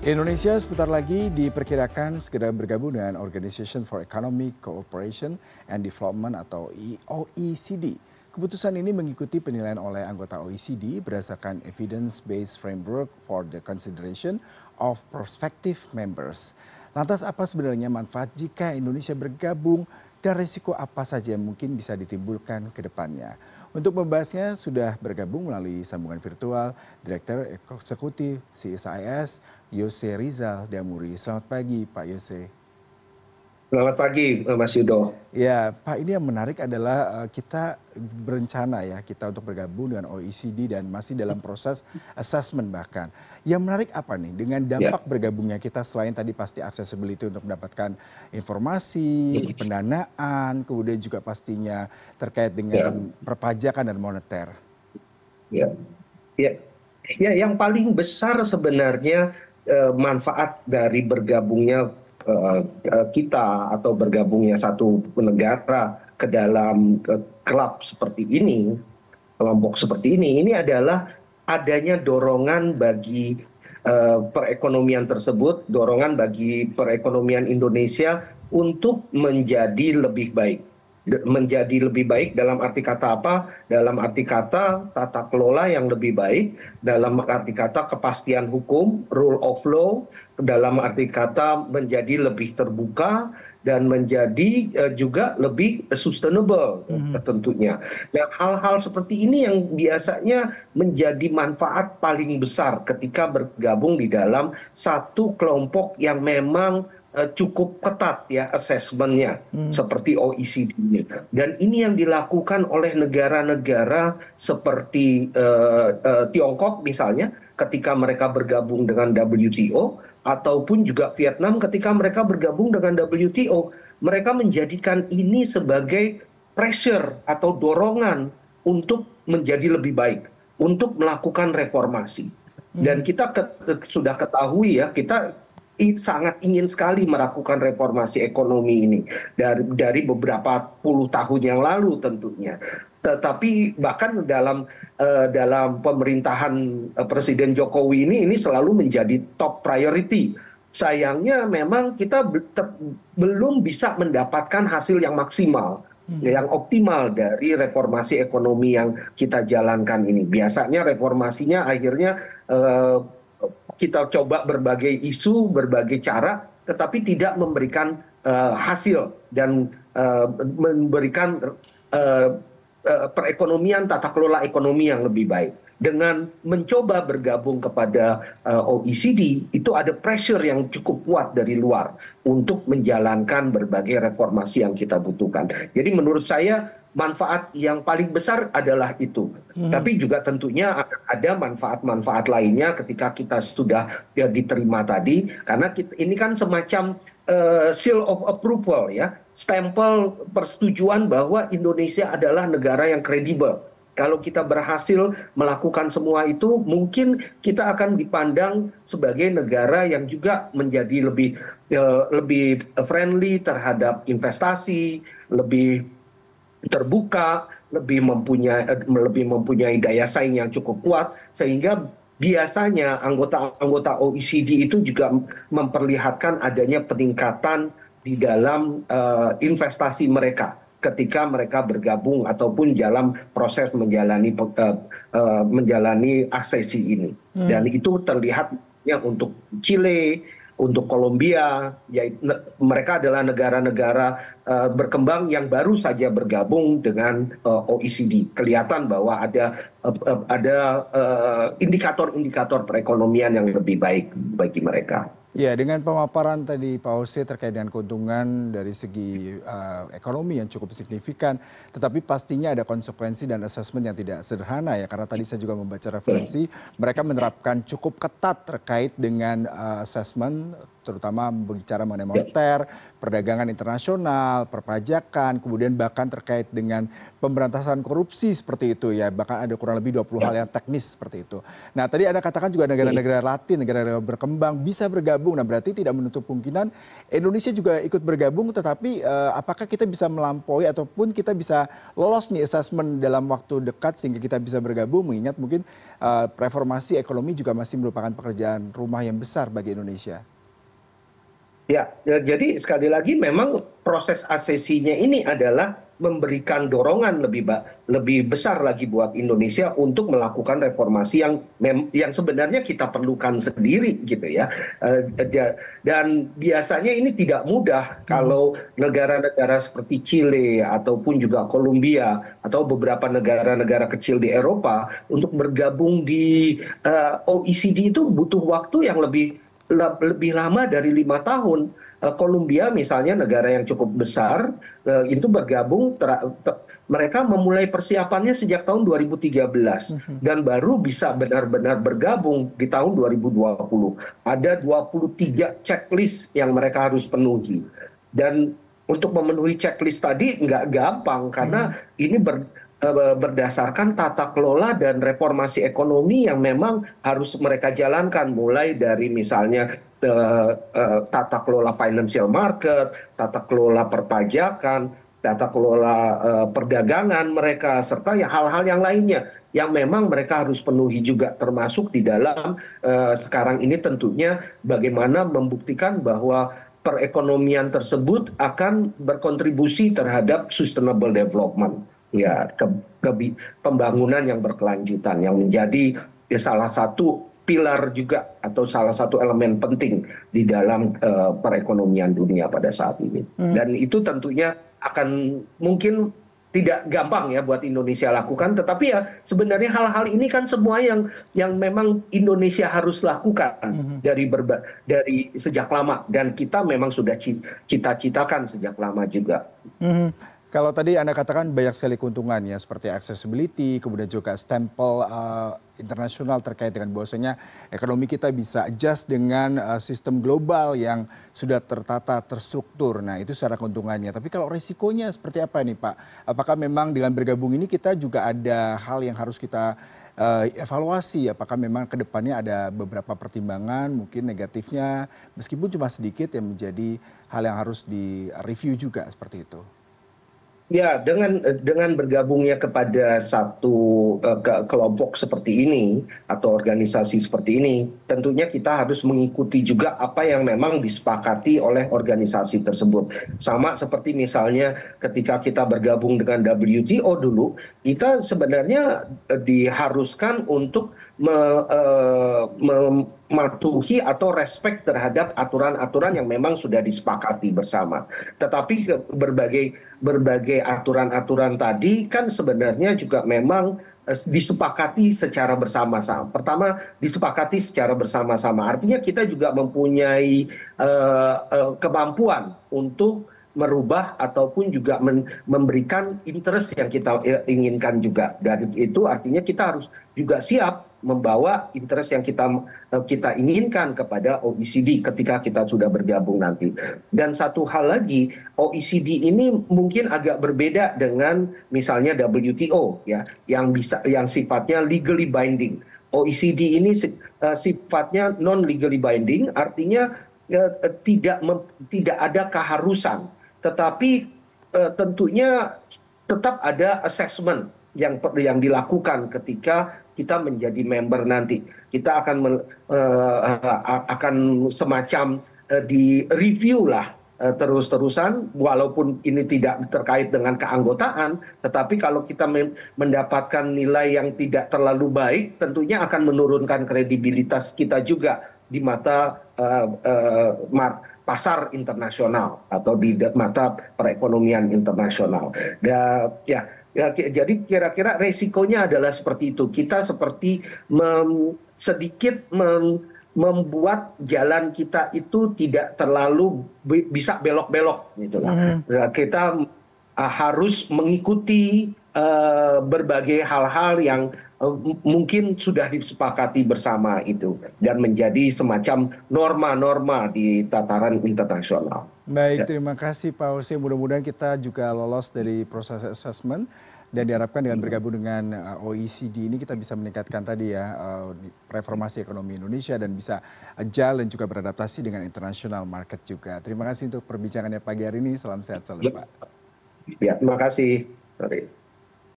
Indonesia sebentar lagi diperkirakan segera bergabung dengan Organization for Economic Cooperation and Development atau OECD. Keputusan ini mengikuti penilaian oleh anggota OECD berdasarkan Evidence-Based Framework for the Consideration of Prospective Members. Lantas apa sebenarnya manfaat jika Indonesia bergabung dan risiko apa saja yang mungkin bisa ditimbulkan ke depannya? Untuk membahasnya sudah bergabung melalui sambungan virtual Direktur Eksekutif CSIS Yose Rizal Damuri. Selamat pagi Pak Yose. Selamat pagi Mas Yudo. Ya Pak, ini yang menarik adalah kita berencana ya kita untuk bergabung dengan OECD dan masih dalam proses assessment bahkan. Yang menarik apa nih dengan dampak bergabungnya kita selain tadi pasti accessibility untuk mendapatkan informasi, pendanaan, kemudian juga pastinya terkait dengan perpajakan dan moneter. Ya, yang paling besar sebenarnya manfaat dari bergabungnya kita atau bergabungnya satu negara ke dalam klub seperti ini, kelompok seperti ini adalah adanya dorongan bagi perekonomian tersebut, dorongan bagi perekonomian Indonesia untuk menjadi lebih baik. Menjadi lebih baik dalam arti kata apa? Dalam arti kata tata kelola yang lebih baik, dalam arti kata kepastian hukum, rule of law, dalam arti kata menjadi lebih terbuka dan menjadi juga lebih sustainable tentunya. Nah, hal-hal seperti ini yang biasanya menjadi manfaat paling besar ketika bergabung di dalam satu kelompok yang memang cukup ketat ya assessment-nya seperti OECD ini. Dan ini yang dilakukan oleh negara-negara seperti Tiongkok misalnya ketika mereka bergabung dengan WTO, ataupun juga Vietnam ketika mereka bergabung dengan WTO. Mereka menjadikan ini sebagai pressure atau dorongan untuk menjadi lebih baik, untuk melakukan reformasi. Dan kita sudah ketahui ya, kita sangat ingin sekali melakukan reformasi ekonomi ini dari beberapa puluh tahun yang lalu tentunya. Tetapi bahkan dalam pemerintahan Presiden Jokowi ini selalu menjadi top priority. Sayangnya memang kita belum bisa mendapatkan hasil yang maksimal, yang optimal dari reformasi ekonomi yang kita jalankan ini. Biasanya reformasinya akhirnya kita coba berbagai isu, berbagai cara, tetapi tidak memberikan hasil dan memberikan perekonomian, tata kelola ekonomi yang lebih baik. Dengan mencoba bergabung kepada OECD, itu ada pressure yang cukup kuat dari luar untuk menjalankan berbagai reformasi yang kita butuhkan. Jadi menurut saya manfaat yang paling besar adalah itu. Tapi juga tentunya ada manfaat-manfaat lainnya ketika kita sudah diterima tadi. Karena ini kan semacam seal of approval ya, stempel persetujuan bahwa Indonesia adalah negara yang kredibel. Kalau kita berhasil melakukan semua itu, mungkin kita akan dipandang sebagai negara yang juga menjadi lebih friendly terhadap investasi, lebih terbuka, lebih mempunyai daya saing yang cukup kuat, sehingga biasanya anggota OECD itu juga memperlihatkan adanya peningkatan di dalam investasi mereka ketika mereka bergabung ataupun dalam proses menjalani aksesi ini. Dan itu terlihat ya, untuk Chile, untuk Kolombia, yaitu mereka adalah negara-negara berkembang yang baru saja bergabung dengan OECD. Kelihatan bahwa ada indikator-indikator perekonomian yang lebih baik bagi mereka. Ya, dengan pemaparan tadi Pak Jose terkait dengan keuntungan dari segi ekonomi yang cukup signifikan, tetapi pastinya ada konsekuensi dan asesmen yang tidak sederhana ya, karena tadi saya juga membaca referensi, mereka menerapkan cukup ketat terkait dengan asesmen, terutama berbicara mengenai moneter, perdagangan internasional, perpajakan, kemudian bahkan terkait dengan pemberantasan korupsi seperti itu ya, bahkan ada kurang lebih 20 hal yang teknis seperti itu. Nah, tadi Anda katakan juga negara-negara Latin, negara-negara berkembang bisa bergabung bergabung. Nah, berarti tidak menutup kemungkinan Indonesia juga ikut bergabung, tetapi apakah kita bisa melampaui ataupun kita bisa lolos nih asesmen dalam waktu dekat sehingga kita bisa bergabung, mengingat mungkin reformasi ekonomi juga masih merupakan pekerjaan rumah yang besar bagi Indonesia. Ya, jadi sekali lagi memang proses asesinya ini adalah memberikan dorongan lebih besar lagi buat Indonesia untuk melakukan reformasi yang sebenarnya kita perlukan sendiri gitu ya. Dan biasanya ini tidak mudah kalau negara-negara seperti Chile ataupun juga Kolombia atau beberapa negara-negara kecil di Eropa untuk bergabung di OECD itu butuh waktu yang lebih lama dari 5 tahun. Kolombia misalnya, negara yang cukup besar, itu bergabung, mereka memulai persiapannya sejak tahun 2013 dan baru bisa benar-benar bergabung di tahun 2020. Ada 23 checklist yang mereka harus penuhi, dan untuk memenuhi checklist tadi nggak gampang karena ini berdasarkan tata kelola dan reformasi ekonomi yang memang harus mereka jalankan, mulai dari misalnya tata kelola financial market, tata kelola perpajakan, tata kelola perdagangan mereka, serta ya hal-hal yang lainnya yang memang mereka harus penuhi juga, termasuk di dalam sekarang ini tentunya bagaimana membuktikan bahwa perekonomian tersebut akan berkontribusi terhadap sustainable development. Ya, pembangunan yang berkelanjutan yang menjadi salah satu pilar juga atau salah satu elemen penting di dalam perekonomian dunia pada saat ini. Dan itu tentunya akan mungkin tidak gampang ya buat Indonesia lakukan, tetapi ya sebenarnya hal-hal ini kan semua yang memang Indonesia harus lakukan dari sejak lama, dan kita memang sudah cita-citakan sejak lama juga. Kalau tadi Anda katakan banyak sekali keuntungannya seperti accessibility, kemudian juga stempel internasional terkait dengan bahwasanya ekonomi kita bisa adjust dengan sistem global yang sudah tertata, terstruktur. Nah, itu secara keuntungannya. Tapi kalau resikonya seperti apa nih, Pak? Apakah memang dengan bergabung ini kita juga ada hal yang harus kita evaluasi? Apakah memang ke depannya ada beberapa pertimbangan, mungkin negatifnya, meskipun cuma sedikit, yang menjadi hal yang harus direview juga seperti itu? Ya, dengan bergabungnya kepada satu kelompok seperti ini atau organisasi seperti ini, tentunya kita harus mengikuti juga apa yang memang disepakati oleh organisasi tersebut. Sama seperti misalnya ketika kita bergabung dengan WTO dulu, kita sebenarnya diharuskan untuk mematuhi atau respek terhadap aturan-aturan yang memang sudah disepakati bersama. Tetapi berbagai aturan-aturan tadi kan sebenarnya juga memang disepakati secara bersama-sama. Pertama, disepakati secara bersama-sama. Artinya kita juga mempunyai kemampuan untuk merubah ataupun juga memberikan interest yang kita inginkan juga. Dan itu artinya kita harus juga siap membawa interest yang kita inginkan kepada OECD ketika kita sudah bergabung nanti. Dan satu hal lagi, OECD ini mungkin agak berbeda dengan misalnya WTO ya, yang sifatnya legally binding. OECD ini sifatnya non legally binding, artinya tidak ada keharusan, tetapi tentunya tetap ada assessment yang dilakukan ketika kita menjadi member nanti. Kita akan semacam di-review lah terus-terusan, walaupun ini tidak terkait dengan keanggotaan, tetapi kalau kita mendapatkan nilai yang tidak terlalu baik, tentunya akan menurunkan kredibilitas kita juga di mata pasar internasional atau di mata perekonomian internasional. Jadi kira-kira resikonya adalah seperti itu. Kita seperti membuat jalan kita itu tidak terlalu bisa belok-belok gitu lah. Kita harus mengikuti berbagai hal-hal yang mungkin sudah disepakati bersama itu dan menjadi semacam norma-norma di tataran internasional. Baik, terima kasih Pak Yose. Mudah-mudahan kita juga lolos dari proses assessment Dan diharapkan dengan bergabung dengan OECD ini kita bisa meningkatkan tadi ya reformasi ekonomi Indonesia dan bisa agile dan juga beradaptasi dengan international market juga. Terima kasih untuk perbincangannya pagi hari ini. Salam sehat selalu, Pak. Ya, terima kasih.